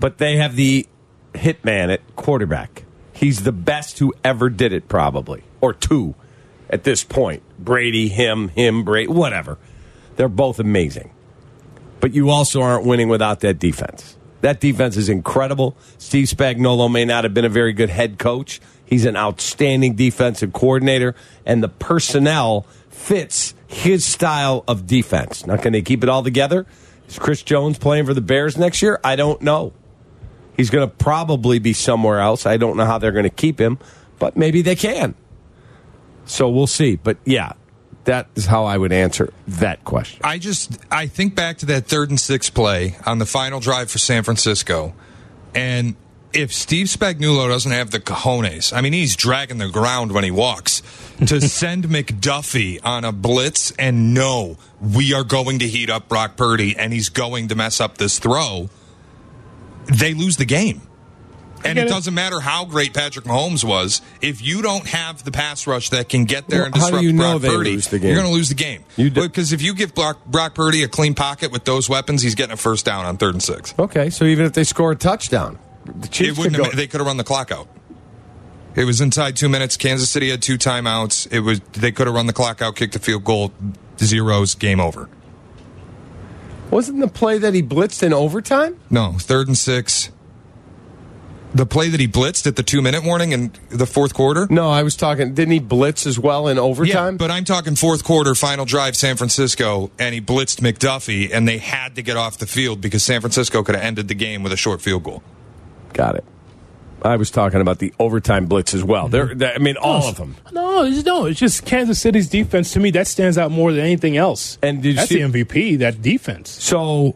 but they have the hitman at quarterback. He's the best who ever did it, probably, or two at this point. Brady, him, Brady, whatever. They're both amazing. But you also aren't winning without that defense. That defense is incredible. Steve Spagnuolo may not have been a very good head coach. He's an outstanding defensive coordinator, and the personnel fits his style of defense. Now, can they keep it all together? Is Chris Jones playing for the Bears next year? I don't know. He's going to probably be somewhere else. I don't know how they're going to keep him, but maybe they can. So we'll see. But, yeah, that is how I would answer that question. I think back to that 3rd and 6 play on the final drive for San Francisco, and if Steve Spagnuolo doesn't have the cojones, I mean, he's dragging the ground when he walks, to send McDuffie on a blitz and know we are going to heat up Brock Purdy and he's going to mess up this throw, they lose the game. And it doesn't matter how great Patrick Mahomes was. If you don't have the pass rush that can get there and disrupt Brock Purdy, you're going to lose the game. Because if you give Brock Purdy a clean pocket with those weapons, he's getting a first down on 3rd and 6. Okay, so even if they score a touchdown, they could have run the clock out. It was inside 2 minutes. Kansas City had 2 timeouts. They could have run the clock out, kicked the field goal, zeros, game over. Wasn't the play that he blitzed in overtime? No, 3rd and 6. The play that he blitzed at the 2-minute warning in the fourth quarter? No, I was talking, didn't he blitz as well in overtime? Yeah, but I'm talking fourth quarter, final drive, San Francisco, and he blitzed McDuffie, and they had to get off the field because San Francisco could have ended the game with a short field goal. Got it. I was talking about the overtime blitz as well. All of them. No, it's just Kansas City's defense. To me, that stands out more than anything else. And that's the MVP, that defense. So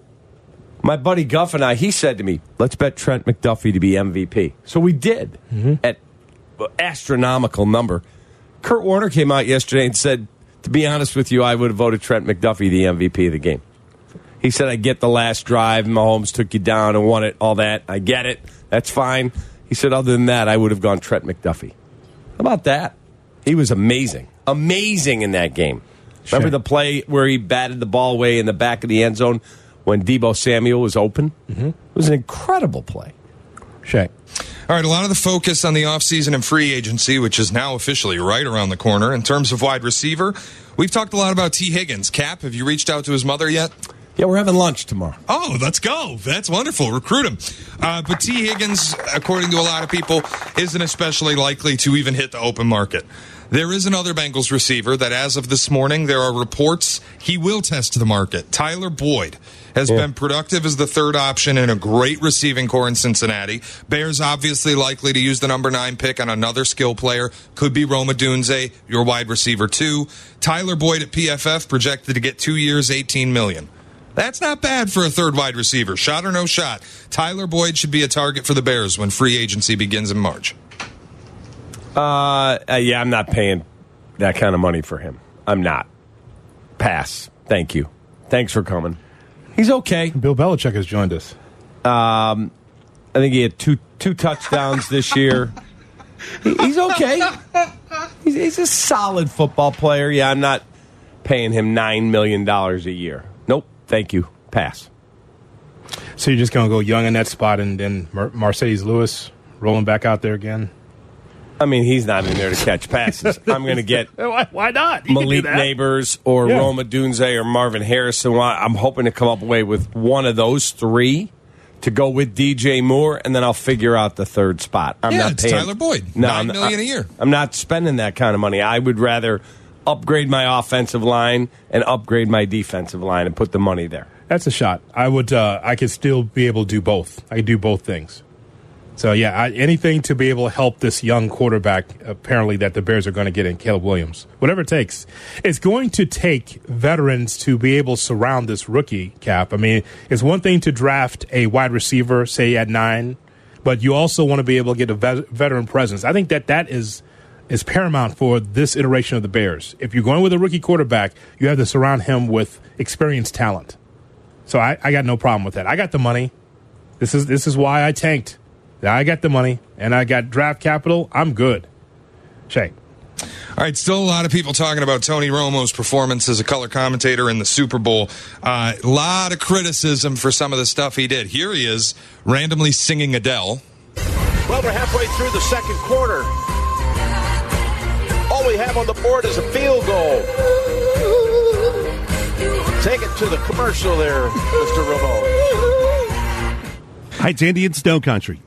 my buddy Guff and I, he said to me, let's bet Trent McDuffie to be MVP. So we did at astronomical number. Kurt Warner came out yesterday and said, to be honest with you, I would have voted Trent McDuffie the MVP of the game. He said, I get the last drive, Mahomes took you down and won it, all that. I get it. That's fine. He said, other than that, I would have gone Trent McDuffie. How about that? He was amazing. Amazing in that game. Sure. Remember the play where he batted the ball away in the back of the end zone when Deebo Samuel was open? Mm-hmm. It was an incredible play. Sure. All right, a lot of the focus on the offseason and free agency, which is now officially right around the corner. In terms of wide receiver, we've talked a lot about T. Higgins. Cap, have you reached out to his mother yet? Yeah, we're having lunch tomorrow. Oh, let's go. That's wonderful. Recruit him. But T. Higgins, according to a lot of people, isn't especially likely to even hit the open market. There is another Bengals receiver that, as of this morning, there are reports he will test the market. Tyler Boyd has been productive as the third option in a great receiving core in Cincinnati. Bears obviously likely to use the number 9 pick on another skill player. Could be Rome Odunze, your wide receiver, too. Tyler Boyd at PFF projected to get 2 years, $18 million. That's not bad for a third wide receiver. Shot or no shot, Tyler Boyd should be a target for the Bears when free agency begins in March. Yeah, I'm not paying that kind of money for him. I'm not. Pass. Thank you. Thanks for coming. He's okay. Bill Belichick has joined us. I think he had two touchdowns this year. He's okay. He's a solid football player. Yeah, I'm not paying him $9 million a year. Thank you. Pass. So you're just going to go young in that spot and then Mercedes Lewis rolling back out there again? I mean, he's not in there to catch passes. I'm going to get why not? Malik Neighbors or Rome Odunze or Marvin Harrison. I'm hoping to come up away with one of those three to go with DJ Moore, and then I'll figure out the third spot. I'm not paying Tyler Boyd. No, $9 million a year. I'm not spending that kind of money. I would rather upgrade my offensive line and upgrade my defensive line and put the money there. That's a shot. I would. I could still be able to do both. I could do both things. So yeah, anything to be able to help this young quarterback. Apparently, that the Bears are going to get in Caleb Williams. Whatever it takes. It's going to take veterans to be able to surround this rookie, Cap. I mean, it's one thing to draft a wide receiver, say at 9, but you also want to be able to get a veteran presence. I think that is paramount for this iteration of the Bears. If you're going with a rookie quarterback, you have to surround him with experienced talent. So I got no problem with that. I got the money. This is why I tanked. I got the money, and I got draft capital. I'm good. Shay. All right, still a lot of people talking about Tony Romo's performance as a color commentator in the Super Bowl. A lot of criticism for some of the stuff he did. Here he is, randomly singing Adele. Well, we're halfway through the second quarter. All we have on the board is a field goal. Take it to the commercial there, Mr. Romo. It's Indian Snow Country.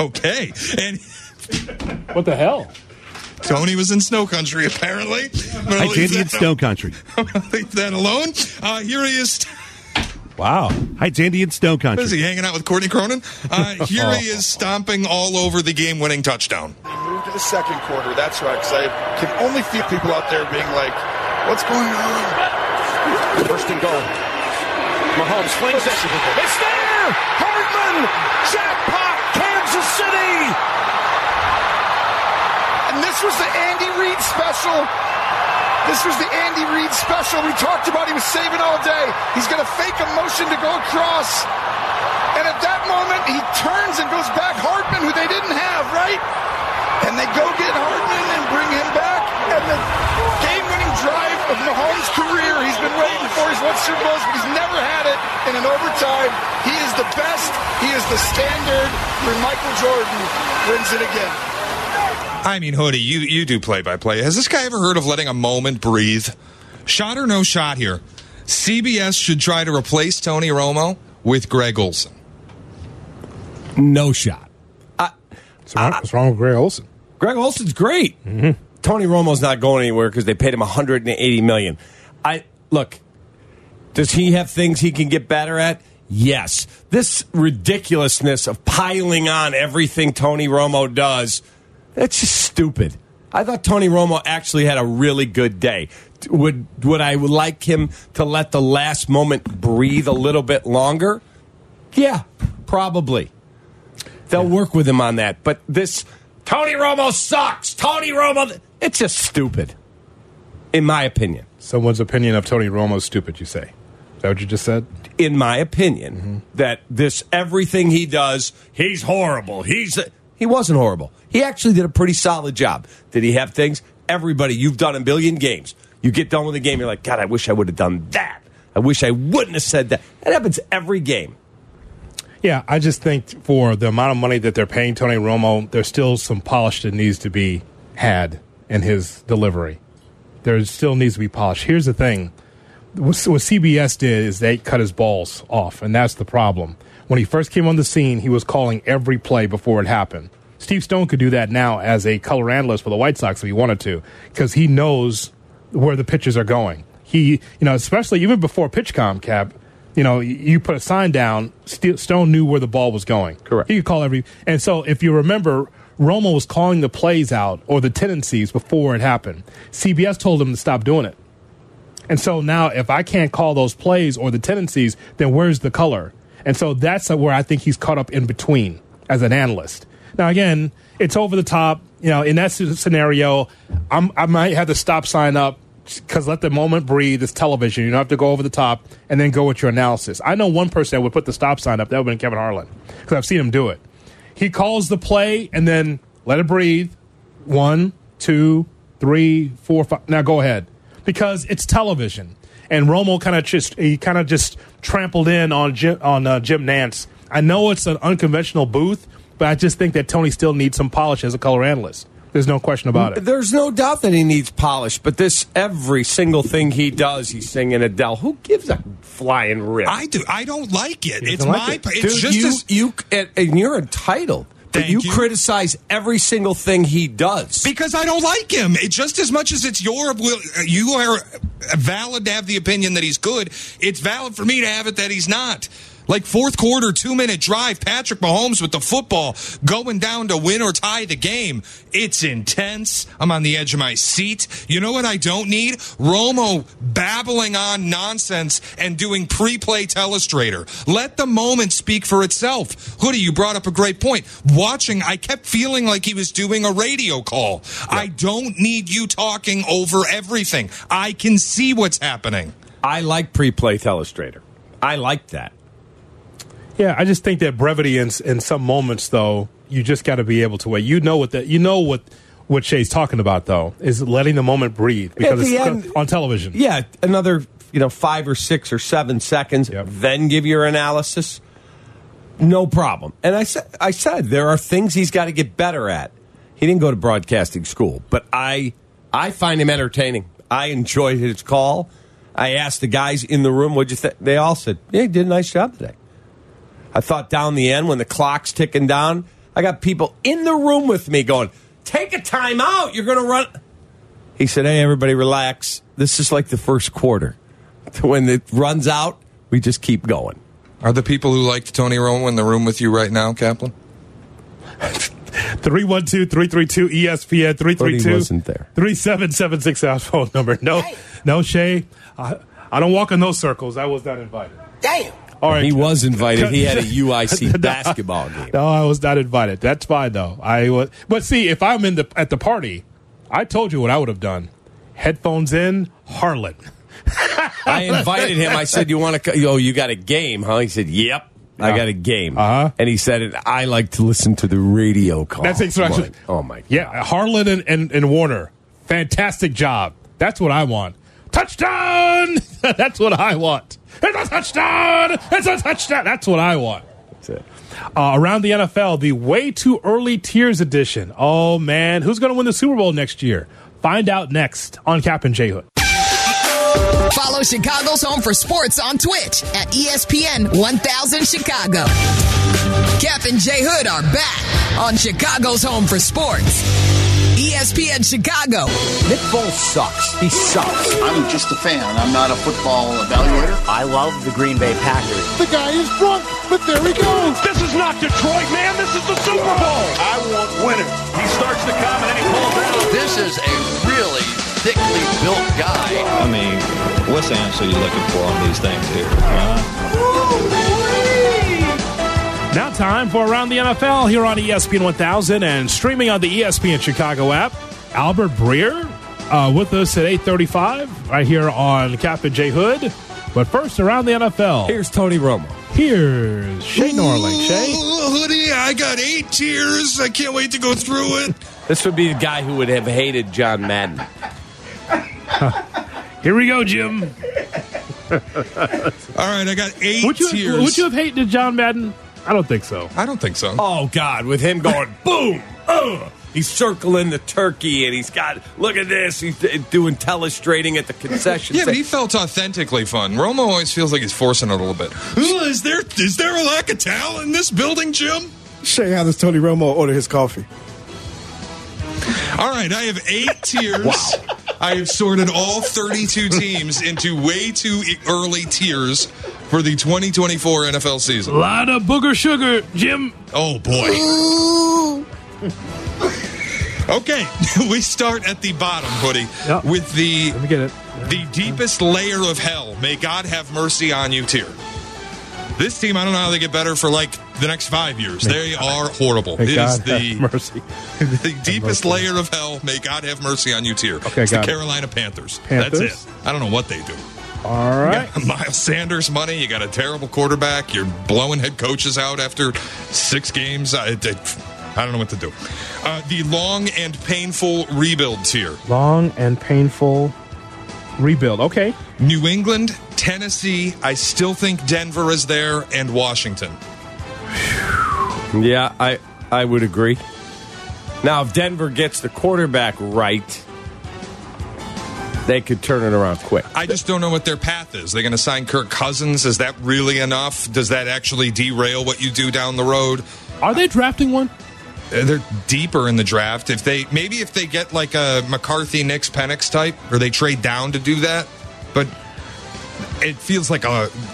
Okay. And what the hell? Tony was in Snow Country, apparently. It's Indian Snow Country. I'm going to leave that alone. Here he is. Wow. It's Indian Snow Country. What is he, hanging out with Courtney Cronin? Here he is stomping all over the game-winning touchdown. Move to the second quarter. That's right, because I can only feel people out there being like, what's going on? First and goal. Mahomes flings it. It's there! Hardman! Jackpot! Kansas City! And this was the Andy Reid special. We talked about he was saving all day. He's going to fake a motion to go across. And at that moment, he turns and goes back Hartman, who they didn't have, right? And they go get Hartman and bring him back. And the game-winning drive of Mahomes' career, he's been waiting for. He's won Super Bowls, but he's never had it. And in overtime, he is the best. He is the standard. When Michael Jordan wins it again. I mean, Hoodie, you do play-by-play. Has this guy ever heard of letting a moment breathe? Shot or no shot here? CBS should try to replace Tony Romo with Greg Olsen. No shot. What's wrong with Greg Olsen? Greg Olsen's great. Mm-hmm. Tony Romo's not going anywhere because they paid him $180 million. Look, does he have things he can get better at? Yes. This ridiculousness of piling on everything Tony Romo does, that's just stupid. I thought Tony Romo actually had a really good day. Would I like him to let the last moment breathe a little bit longer? Yeah, probably. They'll work with him on that. But this, Tony Romo sucks. Tony Romo, it's just stupid, in my opinion. Someone's opinion of Tony Romo's stupid, you say? Is that what you just said? In my opinion, that this, everything he does, he's horrible. He wasn't horrible. He actually did a pretty solid job. Did he have things? Everybody, you've done a billion games. You get done with the game, you're like, God, I wish I would have done that. I wish I wouldn't have said that. That happens every game. Yeah, I just think for the amount of money that they're paying Tony Romo, there's still some polish that needs to be had in his delivery. There still needs to be polish. Here's the thing. What CBS did is they cut his balls off, and that's the problem. When he first came on the scene, he was calling every play before it happened. Steve Stone could do that now as a color analyst for the White Sox if he wanted to, because he knows where the pitches are going. He, you know, especially even before PitchCom, Cap, you know, you put a sign down, Stone knew where the ball was going. Correct. He could call every, and so if you remember, Romo was calling the plays out or the tendencies before it happened. CBS told him to stop doing it. And so now if I can't call those plays or the tendencies, then where's the color? And so that's where I think he's caught up in between as an analyst. Now, again, it's over the top. You know, in that scenario, I might have to stop sign up because let the moment breathe. It's television. You don't have to go over the top and then go with your analysis. I know one person that would put the stop sign up. That would have been Kevin Harlan, because I've seen him do it. He calls the play and then let it breathe. 1, 2, 3, 4, 5. Now go ahead, because it's television. And Romo kind of just trampled in on Jim Nantz. I know it's an unconventional booth, but I just think that Tony still needs some polish as a color analyst. There's no question about it. There's no doubt that he needs polish, but this, every single thing he does, he's singing Adele. Who gives a flying rip? I do. I don't like it. It's my. Like it. It's just and you're entitled. But you criticize every single thing he does. Because I don't like him. It, just as much as it's you are valid to have the opinion that he's good, it's valid for me to have it that he's not. Like fourth quarter, 2-minute drive, Patrick Mahomes with the football going down to win or tie the game. It's intense. I'm on the edge of my seat. You know what I don't need? Romo babbling on nonsense and doing pre-play telestrator. Let the moment speak for itself. Hoodie, you brought up a great point. Watching, I kept feeling like he was doing a radio call. Yep. I don't need you talking over everything. I can see what's happening. I like pre-play telestrator. I like that. Yeah, I just think that brevity in some moments, though, you just got to be able to wait. You know what Shay's talking about, though, is letting the moment breathe, because it's end, on television. Yeah, another 5 or 6 or 7 seconds, then give your analysis. No problem. And I said there are things he's got to get better at. He didn't go to broadcasting school, but I find him entertaining. I enjoyed his call. I asked the guys in the room, "What'd you think?" They all said, "Yeah, he did a nice job today." I thought down the end when the clock's ticking down, I got people in the room with me going, "Take a timeout. You're going to run." He said, "Hey, everybody, relax. This is like the first quarter. When it runs out, we just keep going." Are the people who liked Tony Romo in the room with you right now, Kaplan? 312-332-ESPN 332-3776 house phone number. No, hey. No, Shay. I don't walk in those circles. I was not invited. Damn. All right. He was invited. He had a UIC basketball game. No, I was not invited. That's fine, though. I was, but see, if I'm at the party, I told you what I would have done. Headphones in, Harlan. I invited him. I said, "You want to? Oh, you got a game, huh?" He said, "Yep, yeah. I got a game." Uh-huh. And he said, "I like to listen to the radio call." That's exactly. Oh my God. Yeah, Harlan and Warner, fantastic job. That's what I want. Touchdown! That's what I want. It's a touchdown! It's a touchdown! That's what I want. That's it. Around the NFL, the way too early tiers edition. Oh, man. Who's going to win the Super Bowl next year? Find out next on Kap and J. Hood. Follow Chicago's Home for Sports on Twitch at ESPN 1000 Chicago. Kap and J. Hood are back on Chicago's Home for Sports. ESPN Chicago. Nick Foles sucks. He sucks. I'm just a fan. I'm not a football evaluator. I love the Green Bay Packers. The guy is drunk, but there he goes. This is not Detroit, man. This is the Super Bowl. I want winners. He starts to come and then he pulls down. This is a really thickly built guy. I mean, what's the answer you're looking for on these things here? Now time for Around the NFL here on ESPN 1000 and streaming on the ESPN Chicago app. Albert Breer with us at 8:35 right here on Kap and J. Hood. But first, Around the NFL. Here's Tony Romo. Here's Shane Norling. Shane? Hoodie, I got 8 years. I can't wait to go through it. This would be the guy who would have hated John Madden. Here we go, Jim. All right, I got 8 years. Would you have hated John Madden? I don't think so. Oh, God, with him going, boom, he's circling the turkey, and he's got, look at this, he's doing telestrating at the concession. Yeah, but he felt authentically fun. Romo always feels like he's forcing it a little bit. Is there a lack of talent in this building, Jim? Shane, how does Tony Romo order his coffee? All right, I have 8 tiers. Wow. I have sorted all 32 teams into way too early tiers for the 2024 NFL season. A lot of booger sugar, Jim. Oh, boy. Okay, we start at the bottom, buddy, yep. With the, let me get it. Yeah. The deepest layer of hell, may God have mercy on you tier. This team, I don't know how they get better for, like, the next 5 years. They are horrible. It is the deepest layer of hell, may God have mercy on you tier. Okay, it's the Carolina Panthers. That's it. I don't know what they do. All right. Miles Sanders money. You got a terrible quarterback. You're blowing head coaches out after 6 games. I don't know what to do. The long and painful rebuild tier. Okay. New England, Tennessee, I still think Denver is there, and Washington. Yeah, I would agree. Now, if Denver gets the quarterback right, they could turn it around quick. I just don't know what their path is. They're going to sign Kirk Cousins. Is that really enough? Does that actually derail what you do down the road? Are they drafting one? They're deeper in the draft. If they get like a McCarthy, Nix, Penix type, or they trade down to do that. But it feels like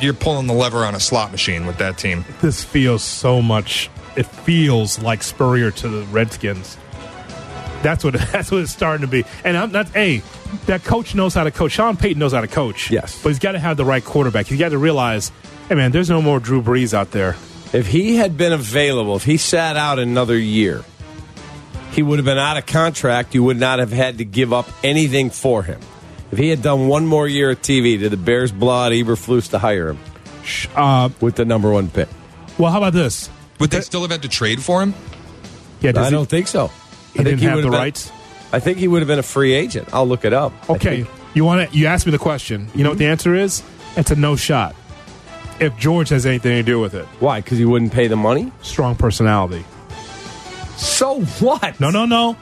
you're pulling the lever on a slot machine with that team. This feels so much. It feels like Spurrier to the Redskins. That's what it's starting to be. And I'm not. Hey, that coach knows how to coach. Sean Payton knows how to coach. Yes, but he's got to have the right quarterback. He's got to realize, hey man, there's no more Drew Brees out there. If he had been available, if he sat out another year, he would have been out of contract. You would not have had to give up anything for him. If he had done one more year at TV, did the Bears blow out Eberflus to hire him with the number 1 pick? Well, how about this? Would they still have had to trade for him? Yeah, I don't think so. He didn't have the rights? I think he would have been a free agent. I'll look it up. Okay, you asked me the question. You know what the answer is? It's a no shot. If George has anything to do with it. Why? Because he wouldn't pay the money? Strong personality. So what? No.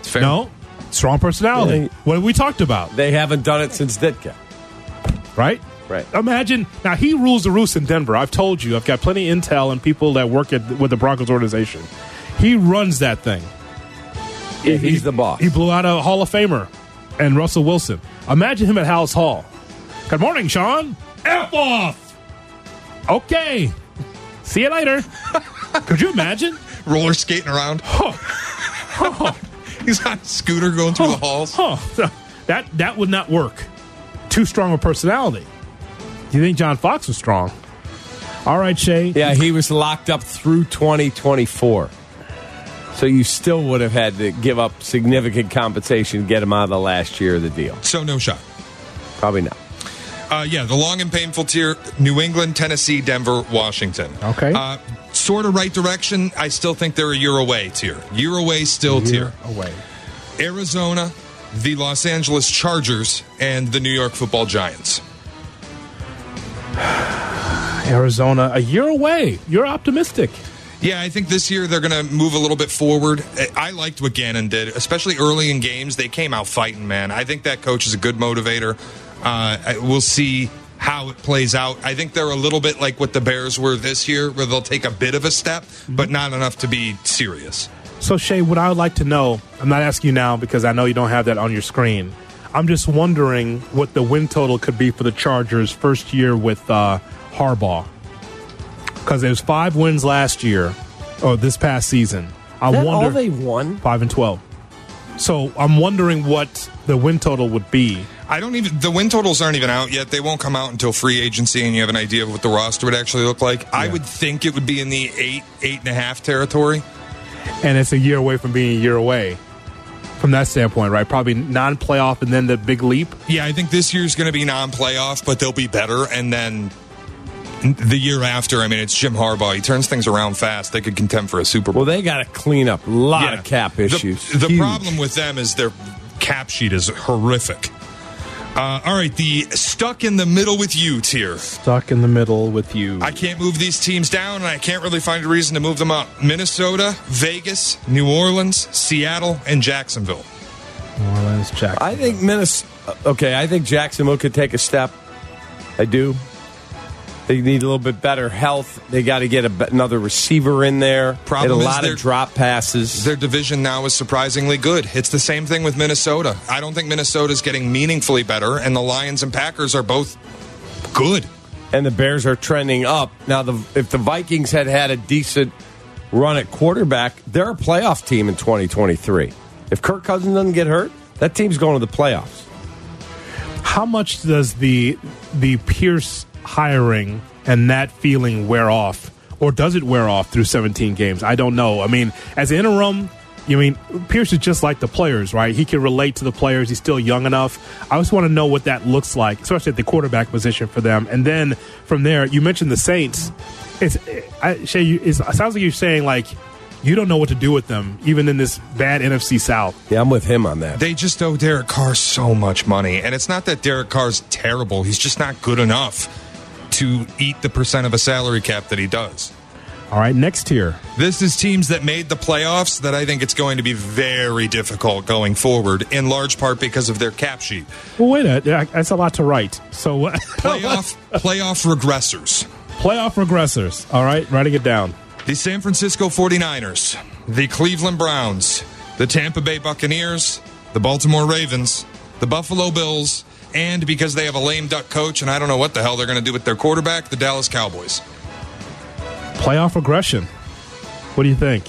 It's fair. No. Strong personality. Yeah. What have we talked about? They haven't done it since Ditka. Right? Imagine. Now, he rules the roost in Denver. I've told you. I've got plenty of intel and people that work with the Broncos organization. He runs that thing. Yeah, he's the boss. He blew out a Hall of Famer and Russell Wilson. Imagine him at House Hall. Good morning, Sean. F off. Okay. See you later. Could you imagine? Roller skating around. He's on a scooter going through the halls. That would not work. Too strong a personality. Do you think John Fox was strong? All right, Shay. Yeah, he was locked up through 2024. So you still would have had to give up significant compensation to get him out of the last year of the deal. So no shot. Probably not. The long and painful tier, New England, Tennessee, Denver, Washington. Okay. Sort of right direction, I still think they're a year away tier. Arizona, the Los Angeles Chargers, and the New York Football Giants. Arizona, a year away. You're optimistic. Yeah, I think this year they're going to move a little bit forward. I liked what Gannon did, especially early in games. They came out fighting, man. I think that coach is a good motivator. We'll see how it plays out. I think they're a little bit like what the Bears were this year, where they'll take a bit of a step, but not enough to be serious. So, Shay, what I would like to know, I'm not asking you now because I know you don't have that on your screen. I'm just wondering what the win total could be for the Chargers' first year with Harbaugh. Because there was 5 wins last year, or this past season. I wonder all they won? 5-12. So I'm wondering what the win total would be. The win totals aren't even out yet. They won't come out until free agency, and you have an idea of what the roster would actually look like. Yeah. I would think it would be in the 8, 8.5 territory. And it's a year away from being a year away from that standpoint, right? Probably non-playoff and then the big leap. Yeah, I think this year's going to be non-playoff, but they'll be better. And then the year after, I mean, it's Jim Harbaugh. He turns things around fast. They could contend for a Super Bowl. Well, they got to clean up a lot of cap issues. The problem with them is their cap sheet is horrific. All right, the stuck in the middle with you tier. Stuck in the middle with you. I can't move these teams down, and I can't really find a reason to move them up. Minnesota, Vegas, New Orleans, Seattle, and Jacksonville. New Orleans, Jacksonville. I think I think Jacksonville could take a step. I do. They need a little bit better health. They got to get another receiver in there. Problem is a lot of drop passes. Their division now is surprisingly good. It's the same thing with Minnesota. I don't think Minnesota's getting meaningfully better, and the Lions and Packers are both good. And the Bears are trending up. Now, if the Vikings had a decent run at quarterback, they're a playoff team in 2023. If Kirk Cousins doesn't get hurt, that team's going to the playoffs. How much does the Pierce hiring and that feeling wear off, or does it wear off through 17 games? I don't know. I mean, as an interim, Pierce is just like the players, right? He can relate to the players. He's still young enough. I just want to know what that looks like, especially at the quarterback position for them. And then from there, you mentioned the Saints. It sounds like you're saying, like, you don't know what to do with them, even in this bad NFC South. Yeah, I'm with him on that. They just owe Derek Carr so much money. And it's not that Derek Carr's terrible. He's just not good enough to eat the percent of a salary cap that he does. All right, next tier. This is teams that made the playoffs that I think it's going to be very difficult going forward, in large part because of their cap sheet. Well, wait a minute. That's a lot to write. So playoff regressors. Playoff regressors. All right, writing it down. The San Francisco 49ers, the Cleveland Browns, the Tampa Bay Buccaneers, the Baltimore Ravens, the Buffalo Bills, and because they have a lame duck coach, and I don't know what the hell they're going to do with their quarterback, the Dallas Cowboys. Playoff regression. What do you think?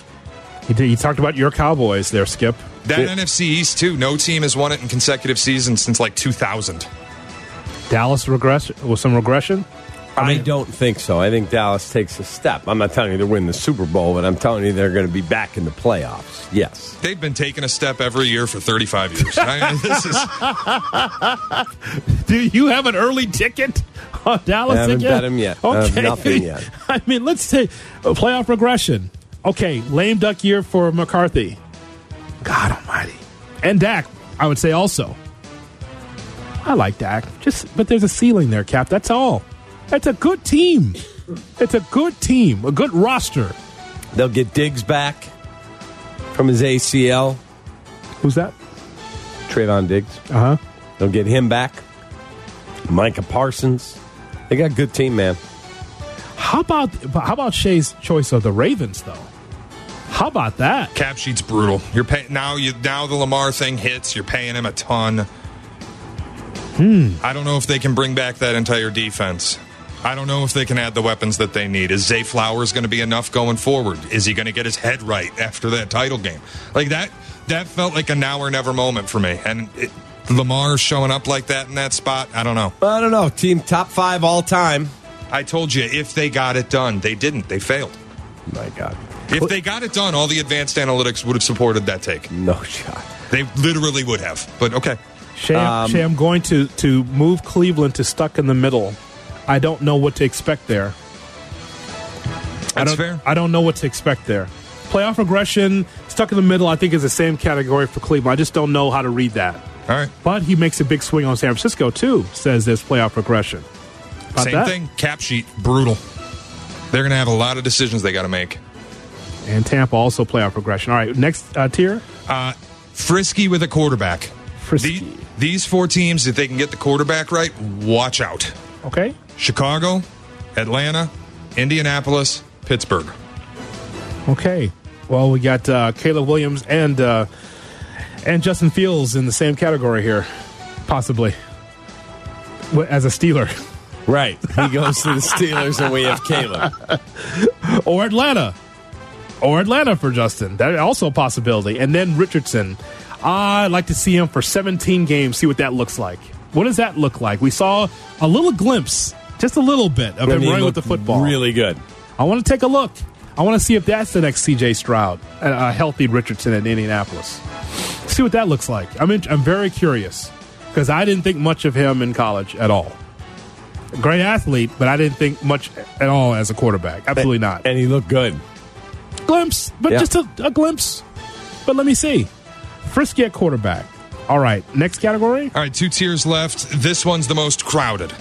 You talked about your Cowboys there, Skip. NFC East, too. No team has won it in consecutive seasons since, like, 2000. Dallas with some regression? I don't think so. I think Dallas takes a step. I'm not telling you they're winning the Super Bowl, but I'm telling you they're going to be back in the playoffs. Yes. They've been taking a step every year for 35 years. Do you have an early ticket on Dallas? I haven't bet him yet. Okay. Nothing yet. I mean, let's say playoff regression. Okay, lame duck year for McCarthy. God almighty. And Dak, I would say also. I like Dak. But there's a ceiling there, Cap. That's all. It's a good team. A good roster. They'll get Diggs back from his ACL. Who's that? Trayvon Diggs. Uh-huh. They'll get him back. Micah Parsons. They got a good team, man. How about Shay's choice of the Ravens, though? How about that? Cap sheet's brutal. Now the Lamar thing hits. You're paying him a ton. I don't know if they can bring back that entire defense. I don't know if they can add the weapons that they need. Is Zay Flowers going to be enough going forward? Is he going to get his head right after that title game? Like that felt like a now or never moment for me. And Lamar showing up like that in that spot, I don't know. I don't know. Team top 5 all time. I told you, if they got it done, they didn't. They failed. My God. If they got it done, all the advanced analytics would have supported that take. No shot. They literally would have. But okay. Shay, I'm going to move Cleveland to stuck in the middle. I don't know what to expect there. That's fair. I don't know what to expect there. Playoff regression, stuck in the middle, I think is the same category for Cleveland. I just don't know how to read that. All right. But he makes a big swing on San Francisco, too, says there's playoff regression. Same thing. Cap sheet, brutal. They're going to have a lot of decisions they got to make. And Tampa also playoff regression. All right, next tier? Frisky with a quarterback. These 4 teams, if they can get the quarterback right, watch out. Okay. Chicago, Atlanta, Indianapolis, Pittsburgh. Okay. Well, we got Caleb Williams and Justin Fields in the same category here, possibly, as a Steeler. Right. He goes to the Steelers and we have Caleb. Or Atlanta for Justin. That is also a possibility. And then Richardson. I'd like to see him for 17 games, see what that looks like. What does that look like? We saw a little glimpse, just a little bit, of him running with the football. Really good. I want to take a look. I want to see if that's the next C.J. Stroud, a healthy Richardson in Indianapolis. See what that looks like. I'm very curious because I didn't think much of him in college at all. Great athlete, but I didn't think much at all as a quarterback. Absolutely not. And he looked good. Glimpse, but just a glimpse. But let me see. Frisky at quarterback. All right, next category? All right, two tiers left. This one's the most crowded.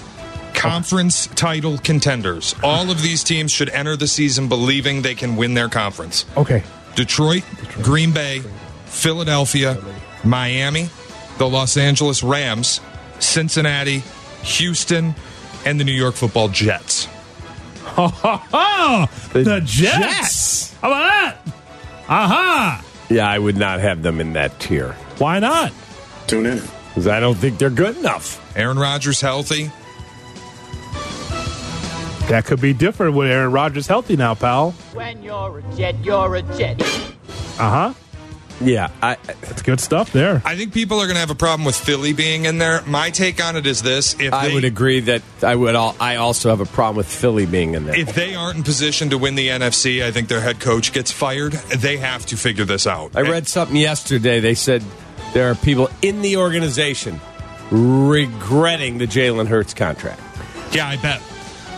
Conference title contenders. All of these teams should enter the season believing they can win their conference. Okay. Detroit, Green Bay, Philadelphia, Miami, the Los Angeles Rams, Cincinnati, Houston, and the New York Football Jets. Ho, ho, ho! The Jets! How about that? Aha! Yeah, I would not have them in that tier. Why not? Tune in. Because I don't think they're good enough. Aaron Rodgers healthy. That could be different with Aaron Rodgers healthy now, pal. When you're a Jet, you're a Jet. Uh-huh. Yeah. That's good stuff there. I think people are going to have a problem with Philly being in there. My take on it is this. I also have a problem with Philly being in there. If they aren't in position to win the NFC, I think their head coach gets fired. They have to figure this out. I read something yesterday. They said there are people in the organization regretting the Jalen Hurts contract. Yeah, I bet.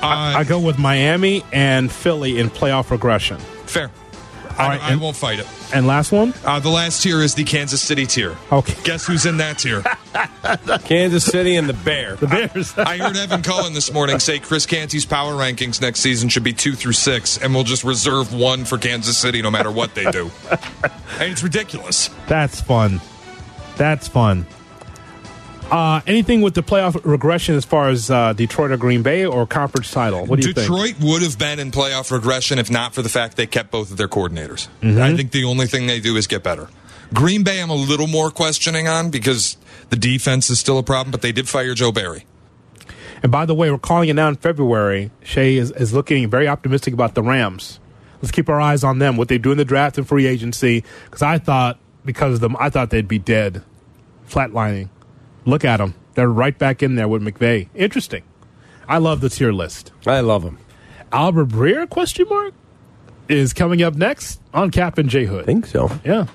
I go with Miami and Philly in playoff regression. Fair. I won't fight it. And last one? The last tier is the Kansas City tier. Okay. Guess who's in that tier? Kansas City and the Bears. The Bears. I heard Evan Cullen this morning say Chris Canty's power rankings next season should be 2 through 6, and we'll just reserve 1 for Kansas City no matter what they do. And it's ridiculous. That's fun. Anything with the playoff regression as far as Detroit or Green Bay or conference title? What do you think? Detroit would have been in playoff regression if not for the fact they kept both of their coordinators. Mm-hmm. I think the only thing they do is get better. Green Bay I'm a little more questioning on because the defense is still a problem, but they did fire Joe Barry. And by the way, we're calling it now in February. Shea is looking very optimistic about the Rams. Let's keep our eyes on them, what they do in the draft and free agency, because of them, I thought they'd be dead, flatlining. Look at them. They're right back in there with McVay. Interesting. I love the tier list. I love them. Albert Breer, question mark, is coming up next on Kap and J. Hood. I think so. Yeah.